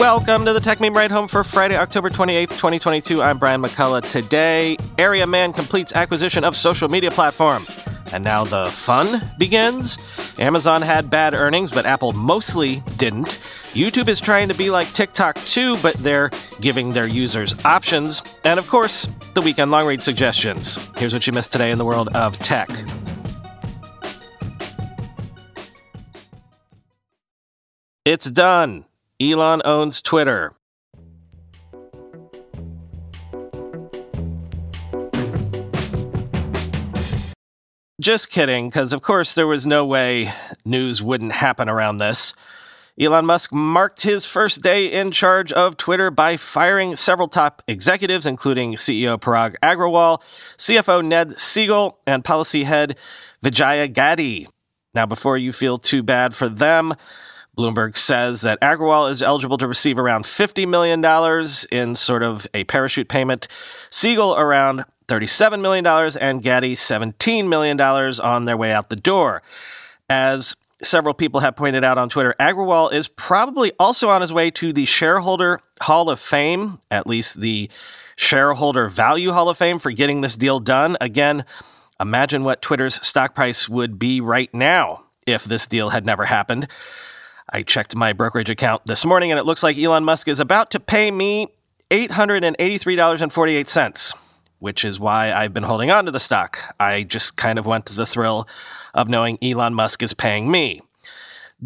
Welcome to the Tech Meme Ride Home for Friday, October 28th, 2022. I'm Brian McCullough. Today, Area Man completes acquisition of social media platform. And now the fun begins. Amazon had bad earnings, but Apple mostly didn't. YouTube is trying to be like TikTok too, but they're giving their users options. And of course, the weekend long read suggestions. Here's what you missed today in the world of tech. It's done. Elon owns Twitter. Just kidding, because of course there was no way news wouldn't happen around this. Elon Musk marked his first day in charge of Twitter by firing several top executives, including CEO Parag Agrawal, CFO Ned Segal, and policy head Vijaya Gadde. Now, before you feel too bad for them, Bloomberg says that Agrawal is eligible to receive around $50 million in sort of a parachute payment, Segal around $37 million, and Gadde $17 million on their way out the door. As several people have pointed out on Twitter, Agrawal is probably also on his way to the Shareholder Hall of Fame, at least the Shareholder Value Hall of Fame, for getting this deal done. Again, imagine what Twitter's stock price would be right now if this deal had never happened. I checked my brokerage account this morning, and it looks like Elon Musk is about to pay me $883.48, which is why I've been holding on to the stock. I just kind of went to the thrill of knowing Elon Musk is paying me.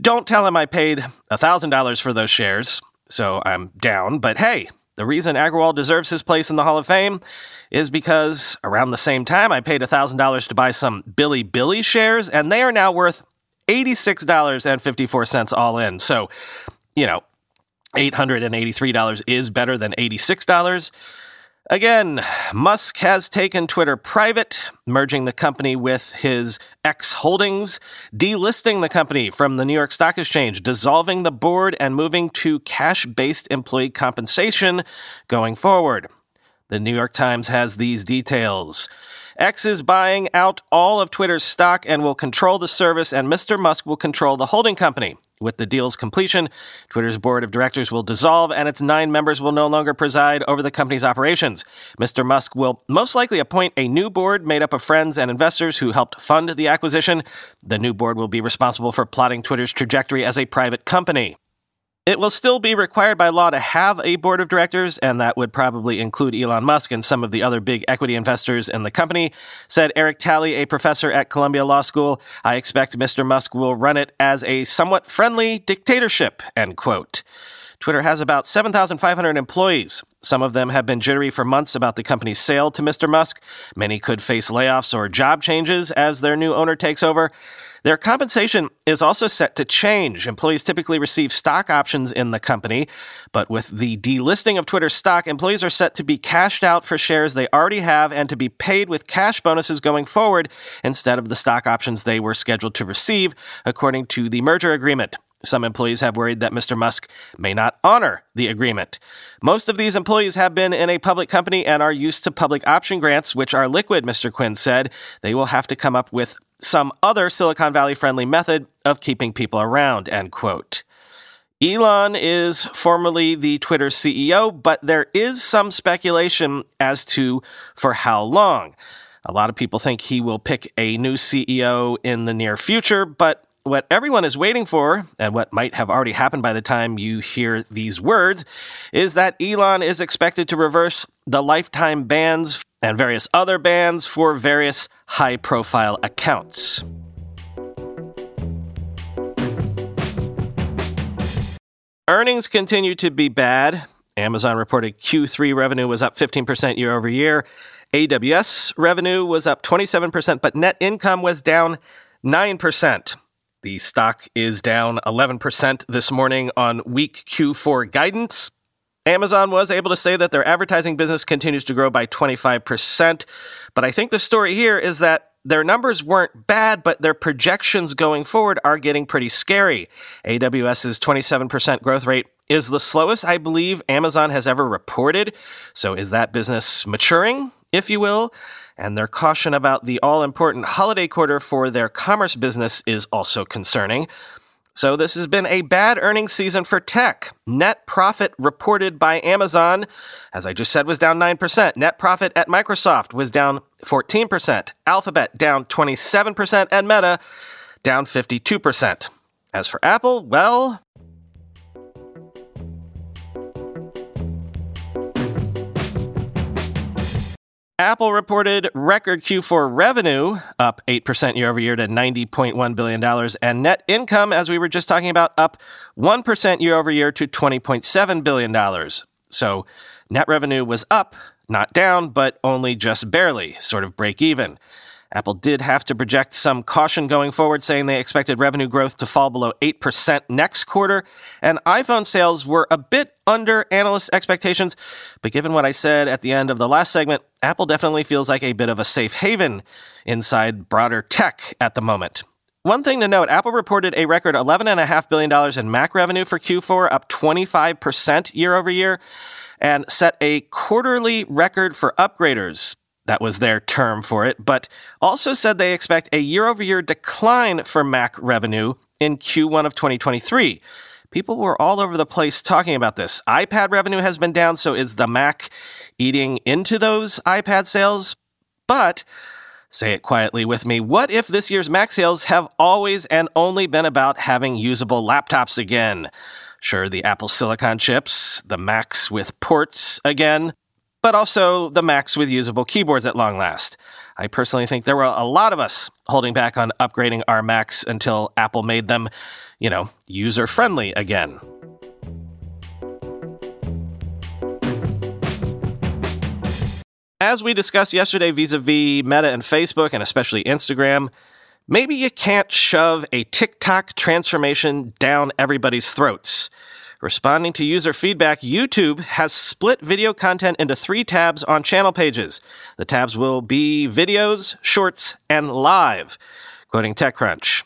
Don't tell him I paid $1,000 for those shares, so I'm down. But hey, the reason Agrawal deserves his place in the Hall of Fame is because around the same time, I paid $1,000 to buy some Bilibili shares, and they are now worth $86.54 all in. So, you know, $883 is better than $86. Again, Musk has taken Twitter private, merging the company with his X Holdings, delisting the company from the New York Stock Exchange, dissolving the board, and moving to cash-based employee compensation going forward. The New York Times has these details. X is buying out all of Twitter's stock and will control the service, and Mr. Musk will control the holding company. With the deal's completion, Twitter's board of directors will dissolve, and its 9 members will no longer preside over the company's operations. Mr. Musk will most likely appoint a new board made up of friends and investors who helped fund the acquisition. The new board will be responsible for plotting Twitter's trajectory as a private company. It will still be required by law to have a board of directors, and that would probably include Elon Musk and some of the other big equity investors in the company, said Eric Talley, a professor at Columbia Law School. I expect Mr. Musk will run it as a somewhat friendly dictatorship, end quote. Twitter has about 7,500 employees. Some of them have been jittery for months about the company's sale to Mr. Musk. Many could face layoffs or job changes as their new owner takes over. Their compensation is also set to change. Employees typically receive stock options in the company, but with the delisting of Twitter's stock, employees are set to be cashed out for shares they already have and to be paid with cash bonuses going forward instead of the stock options they were scheduled to receive, according to the merger agreement. Some employees have worried that Mr. Musk may not honor the agreement. Most of these employees have been in a public company and are used to public option grants, which are liquid, Mr. Quinn said. They will have to come up with some other Silicon Valley-friendly method of keeping people around, end quote. Elon is formerly the Twitter CEO, but there is some speculation as to for how long. A lot of people think he will pick a new CEO in the near future, but what everyone is waiting for, and what might have already happened by the time you hear these words, is that Elon is expected to reverse the lifetime bans and various other bans for various high-profile accounts. Earnings continue to be bad. Amazon reported Q3 revenue was up 15% year over year. AWS revenue was up 27%, but net income was down 9%. The stock is down 11% this morning on weak Q4 guidance. Amazon was able to say that their advertising business continues to grow by 25%. But I think the story here is that their numbers weren't bad, but their projections going forward are getting pretty scary. AWS's 27% growth rate is the slowest I believe Amazon has ever reported. So is that business maturing, if you will? And their caution about the all-important holiday quarter for their commerce business is also concerning. So this has been a bad earnings season for tech. Net profit reported by Amazon, as I just said, was down 9%. Net profit at Microsoft was down 14%. Alphabet down 27%. And Meta down 52%. As for Apple, well... Apple reported record Q4 revenue, up 8% year-over-year to $90.1 billion, and net income, as we were just talking about, up 1% year-over-year to $20.7 billion. So net revenue was up, not down, but only just barely, sort of break even. Apple did have to project some caution going forward, saying they expected revenue growth to fall below 8% next quarter, and iPhone sales were a bit under analysts' expectations, but given what I said at the end of the last segment, Apple definitely feels like a bit of a safe haven inside broader tech at the moment. One thing to note, Apple reported a record $11.5 billion in Mac revenue for Q4, up 25% year over year, and set a quarterly record for upgraders. That was their term for it, but also said they expect a year-over-year decline for Mac revenue in Q1 of 2023. People were all over the place talking about this. iPad revenue has been down, so is the Mac eating into those iPad sales? But, say it quietly with me, what if this year's Mac sales have always and only been about having usable laptops again? Sure, the Apple Silicon chips, the Macs with ports again, but also the Macs with usable keyboards at long last. I personally think there were a lot of us holding back on upgrading our Macs until Apple made them, user-friendly again. As we discussed yesterday vis-a-vis Meta and Facebook, and especially Instagram, maybe you can't shove a TikTok transformation down everybody's throats. Responding to user feedback, YouTube has split video content into 3 tabs on channel pages. The tabs will be videos, shorts, and live, quoting TechCrunch.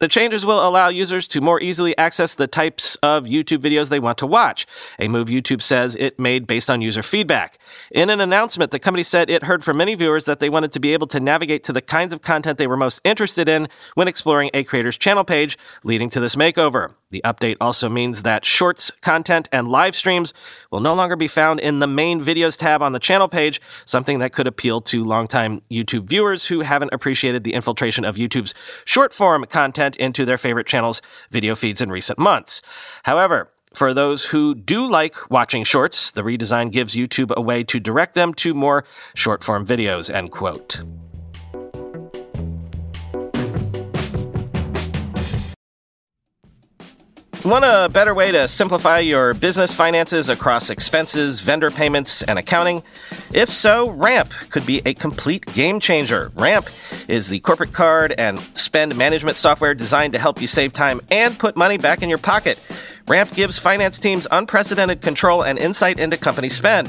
The changes will allow users to more easily access the types of YouTube videos they want to watch, a move YouTube says it made based on user feedback. In an announcement, the company said it heard from many viewers that they wanted to be able to navigate to the kinds of content they were most interested in when exploring a creator's channel page, leading to this makeover. The update also means that shorts content and live streams will no longer be found in the main videos tab on the channel page, something that could appeal to longtime YouTube viewers who haven't appreciated the infiltration of YouTube's short-form content into their favorite channels' video feeds in recent months. However, for those who do like watching shorts, the redesign gives YouTube a way to direct them to more short-form videos, end quote. Want a better way to simplify your business finances across expenses, vendor payments, and accounting? If so, Ramp could be a complete game changer. Ramp is the corporate card and spend management software designed to help you save time and put money back in your pocket. Ramp gives finance teams unprecedented control and insight into company spend.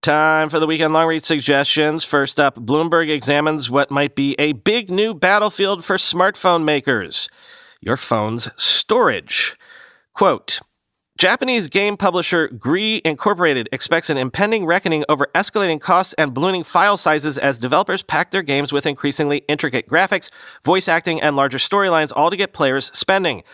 Time for the weekend long-read suggestions. First up, Bloomberg examines what might be a big new battlefield for smartphone makers: your phone's storage. Quote, Japanese game publisher Gree Incorporated expects an impending reckoning over escalating costs and ballooning file sizes as developers pack their games with increasingly intricate graphics, voice acting, and larger storylines, all to get players spending.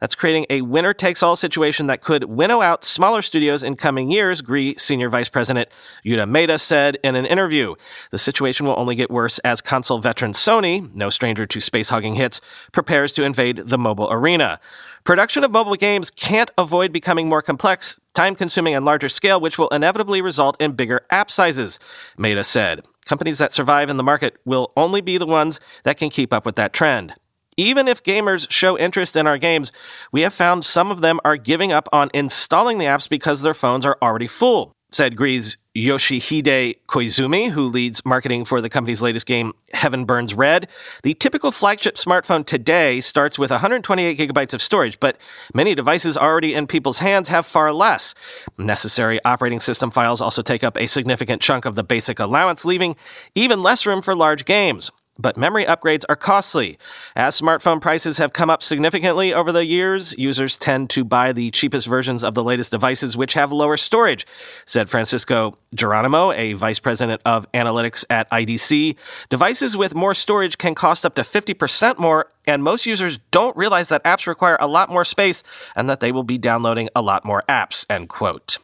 That's creating a winner-takes-all situation that could winnow out smaller studios in coming years, Gree Senior Vice President Yuta Maeda said in an interview. The situation will only get worse as console veteran Sony, no stranger to space-hogging hits, prepares to invade the mobile arena. Production of mobile games can't avoid becoming more complex, time-consuming, and larger scale, which will inevitably result in bigger app sizes, Maeda said. Companies that survive in the market will only be the ones that can keep up with that trend. Even if gamers show interest in our games, we have found some of them are giving up on installing the apps because their phones are already full, said Gree's Yoshihide Koizumi, who leads marketing for the company's latest game, Heaven Burns Red. The typical flagship smartphone today starts with 128 gigabytes of storage, but many devices already in people's hands have far less. Necessary operating system files also take up a significant chunk of the basic allowance, leaving even less room for large games. But memory upgrades are costly. As smartphone prices have come up significantly over the years, users tend to buy the cheapest versions of the latest devices, which have lower storage, said Francisco Jeronimo, a vice president of analytics at IDC. Devices with more storage can cost up to 50% more, and most users don't realize that apps require a lot more space and that they will be downloading a lot more apps, end quote.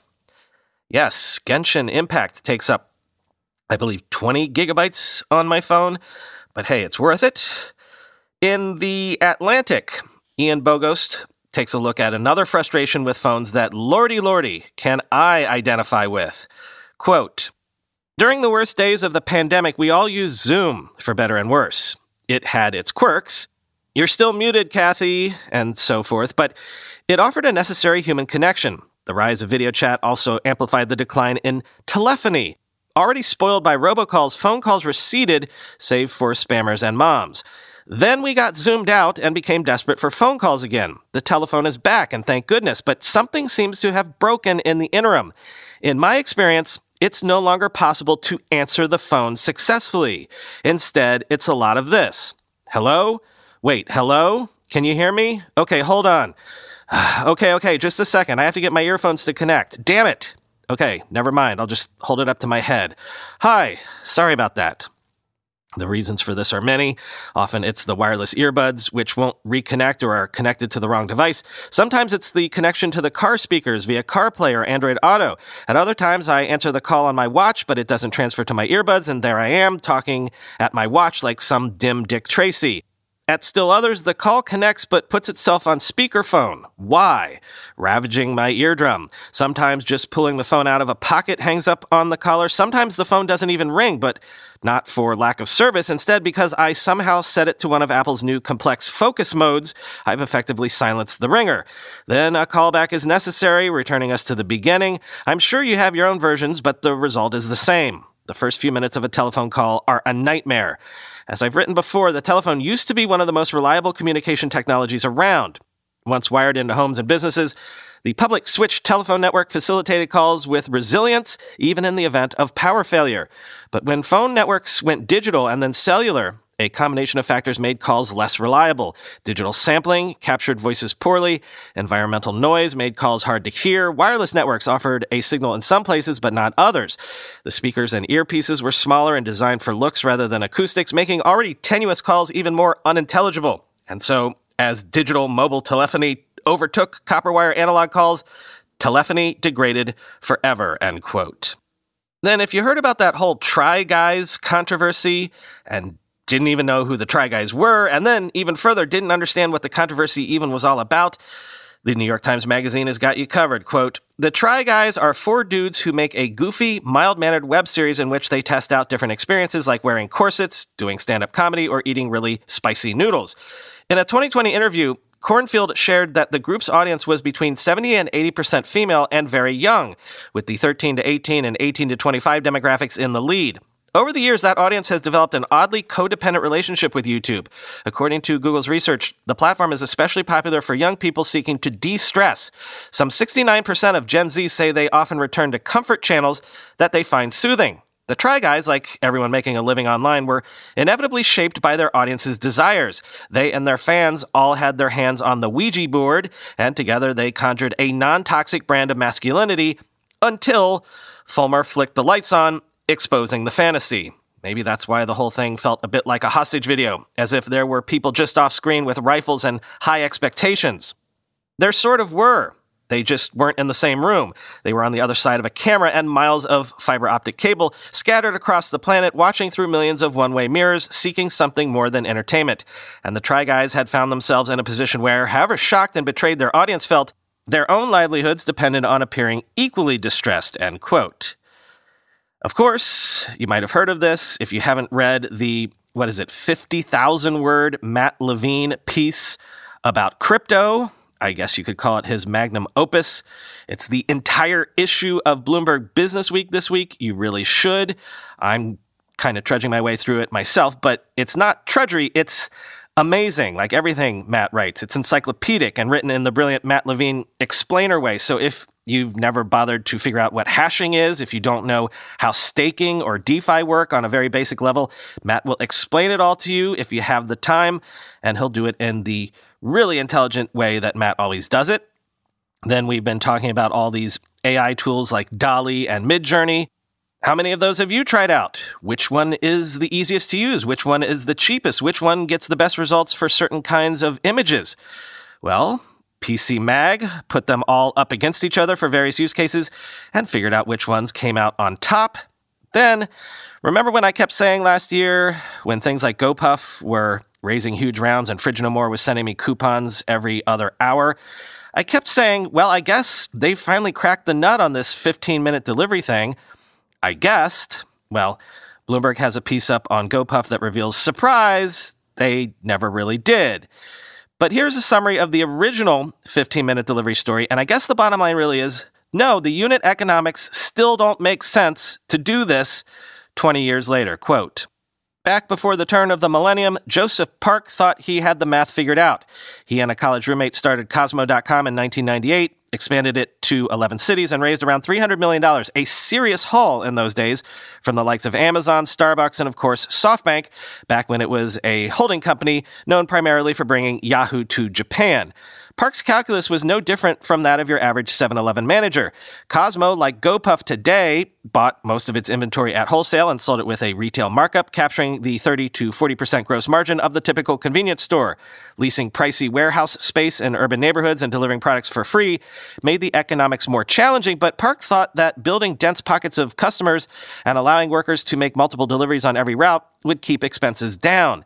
Yes, Genshin Impact takes up, I believe, 20 gigabytes on my phone. But hey, it's worth it. In The Atlantic, Ian Bogost takes a look at another frustration with phones that, lordy, lordy, can I identify with. Quote, during the worst days of the pandemic, we all used Zoom, for better and worse. It had its quirks. You're still muted, Kathy, and so forth, but it offered a necessary human connection. The rise of video chat also amplified the decline in telephony. Already spoiled by robocalls, phone calls receded, save for spammers and moms. Then we got zoomed out and became desperate for phone calls again. The telephone is back, and thank goodness, but something seems to have broken in the interim. In my experience, it's no longer possible to answer the phone successfully. Instead, it's a lot of this. Hello? Wait, hello? Can you hear me? Okay, hold on. Okay, just a second. I have to get my earphones to connect. Damn it. Okay, never mind. I'll just hold it up to my head. Hi, sorry about that. The reasons for this are many. Often it's the wireless earbuds, which won't reconnect or are connected to the wrong device. Sometimes it's the connection to the car speakers via CarPlay or Android Auto. At other times, I answer the call on my watch, but it doesn't transfer to my earbuds, and there I am talking at my watch like some dim Dick Tracy. At still others, the call connects but puts itself on speakerphone. Why? Ravaging my eardrum. Sometimes just pulling the phone out of a pocket hangs up on the caller. Sometimes the phone doesn't even ring, but not for lack of service. Instead, because I somehow set it to one of Apple's new complex focus modes, I've effectively silenced the ringer. Then a callback is necessary, returning us to the beginning. I'm sure you have your own versions, but the result is the same. The first few minutes of a telephone call are a nightmare. As I've written before, the telephone used to be one of the most reliable communication technologies around. Once wired into homes and businesses, the public switched telephone network facilitated calls with resilience, even in the event of power failure. But when phone networks went digital and then cellular, a combination of factors made calls less reliable. Digital sampling captured voices poorly. Environmental noise made calls hard to hear. Wireless networks offered a signal in some places, but not others. The speakers and earpieces were smaller and designed for looks rather than acoustics, making already tenuous calls even more unintelligible. And so, as digital mobile telephony overtook copper wire analog calls, telephony degraded forever, end quote. Then, if you heard about that whole Try Guys controversy and didn't even know who the Try Guys were, and then, even further, didn't understand what the controversy even was all about, the New York Times Magazine has got you covered. Quote, the Try Guys are four dudes who make a goofy, mild-mannered web series in which they test out different experiences like wearing corsets, doing stand-up comedy, or eating really spicy noodles. In a 2020 interview, Cornfield shared that the group's audience was between 70 and 80% female and very young, with the 13 to 18 and 18 to 25 demographics in the lead. Over the years, that audience has developed an oddly codependent relationship with YouTube. According to Google's research, the platform is especially popular for young people seeking to de-stress. Some 69% of Gen Z say they often return to comfort channels that they find soothing. The Try Guys, like everyone making a living online, were inevitably shaped by their audience's desires. They and their fans all had their hands on the Ouija board, and together they conjured a non-toxic brand of masculinity until Fulmer flicked the lights on, exposing the fantasy. Maybe that's why the whole thing felt a bit like a hostage video, as if there were people just off screen with rifles and high expectations. There sort of were. They just weren't in the same room. They were on the other side of a camera and miles of fiber optic cable scattered across the planet, watching through millions of one-way mirrors, seeking something more than entertainment. And the Try Guys had found themselves in a position where, however shocked and betrayed their audience felt, their own livelihoods depended on appearing equally distressed, end quote. Of course, you might have heard of this if you haven't read the, 50,000-word Matt Levine piece about crypto. I guess you could call it his magnum opus. It's the entire issue of Bloomberg Businessweek this week. You really should. I'm kind of trudging my way through it myself, but it's not trudgery. It's amazing, like everything Matt writes. It's encyclopedic and written in the brilliant Matt Levine explainer way. So if you've never bothered to figure out what hashing is, if you don't know how staking or DeFi work on a very basic level, Matt will explain it all to you if you have the time, and he'll do it in the really intelligent way that Matt always does it. Then we've been talking about all these AI tools like DALL-E and Midjourney. How many of those have you tried out? Which one is the easiest to use? Which one is the cheapest? Which one gets the best results for certain kinds of images? Well, PC Mag put them all up against each other for various use cases and figured out which ones came out on top. Then, remember when I kept saying last year when things like GoPuff were raising huge rounds and Friginomore was sending me coupons every other hour? I kept saying, well, I guess they finally cracked the nut on this 15-minute delivery thing. I guessed. Well, Bloomberg has a piece up on GoPuff that reveals, surprise, they never really did. But here's a summary of the original 15-minute delivery story, and I guess the bottom line really is, no, the unit economics still don't make sense to do this 20 years later. Quote, back before the turn of the millennium, Joseph Park thought he had the math figured out. He and a college roommate started Cosmo.com in 1998, expanded it to 11 cities, and raised around $300 million, a serious haul in those days from the likes of Amazon, Starbucks, and of course SoftBank, back when it was a holding company known primarily for bringing Yahoo to Japan. Park's calculus was no different from that of your average 7-Eleven manager. Cosmo, like GoPuff today, bought most of its inventory at wholesale and sold it with a retail markup, capturing the 30 to 40% gross margin of the typical convenience store. Leasing pricey warehouse space in urban neighborhoods and delivering products for free made the economics more challenging, but Park thought that building dense pockets of customers and allowing workers to make multiple deliveries on every route would keep expenses down.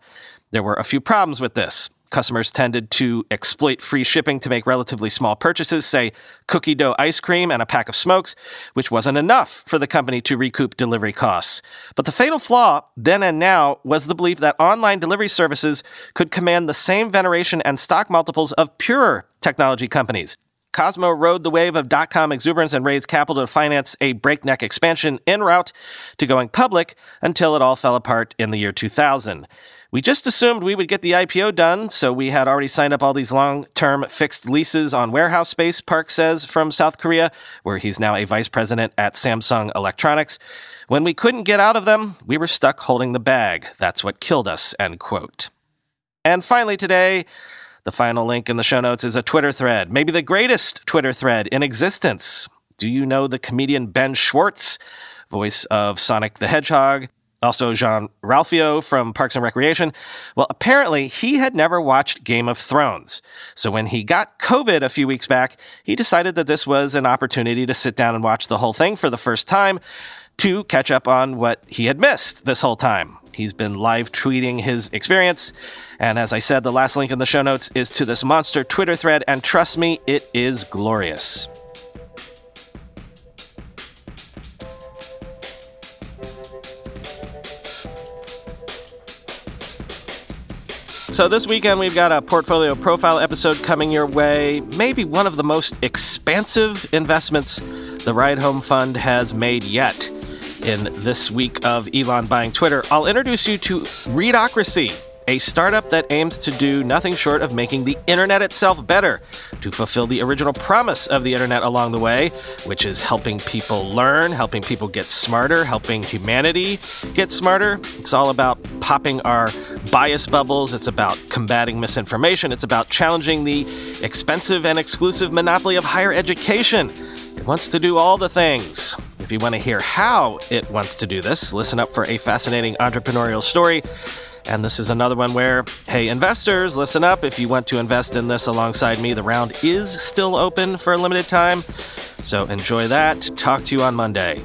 There were a few problems with this. Customers tended to exploit free shipping to make relatively small purchases, say cookie dough ice cream and a pack of smokes, which wasn't enough for the company to recoup delivery costs. But the fatal flaw, then and now, was the belief that online delivery services could command the same veneration and stock multiples of purer technology companies. Cosmo rode the wave of dot-com exuberance and raised capital to finance a breakneck expansion en route to going public until it all fell apart in the year 2000. We just assumed we would get the IPO done, so we had already signed up all these long-term fixed leases on warehouse space, Park says, from South Korea, where he's now a vice president at Samsung Electronics. When we couldn't get out of them, we were stuck holding the bag. That's what killed us, end quote. And finally today, the final link in the show notes is a Twitter thread, maybe the greatest Twitter thread in existence. Do you know the comedian Ben Schwartz, voice of Sonic the Hedgehog? Also John Ralphio from Parks and Recreation. Well, apparently he had never watched Game of Thrones. So when he got COVID a few weeks back, he decided that this was an opportunity to sit down and watch the whole thing for the first time to catch up on what he had missed this whole time. He's been live tweeting his experience. And as I said, the last link in the show notes is to this monster Twitter thread. And trust me, it is glorious. So this weekend, we've got a portfolio profile episode coming your way. Maybe one of the most expansive investments the Ride Home Fund has made yet. In this week of Elon buying Twitter, I'll introduce you to Redocracy, a startup that aims to do nothing short of making the internet itself better to fulfill the original promise of the internet along the way, which is helping people learn, helping people get smarter, helping humanity get smarter. It's all about popping our bias bubbles. It's about combating misinformation. It's about challenging the expensive and exclusive monopoly of higher education. It wants to do all the things. If you want to hear how it wants to do this, listen up for a fascinating entrepreneurial story. And this is another one where, hey, investors, listen up. If you want to invest in this alongside me, the round is still open for a limited time. So enjoy that. Talk to you on Monday.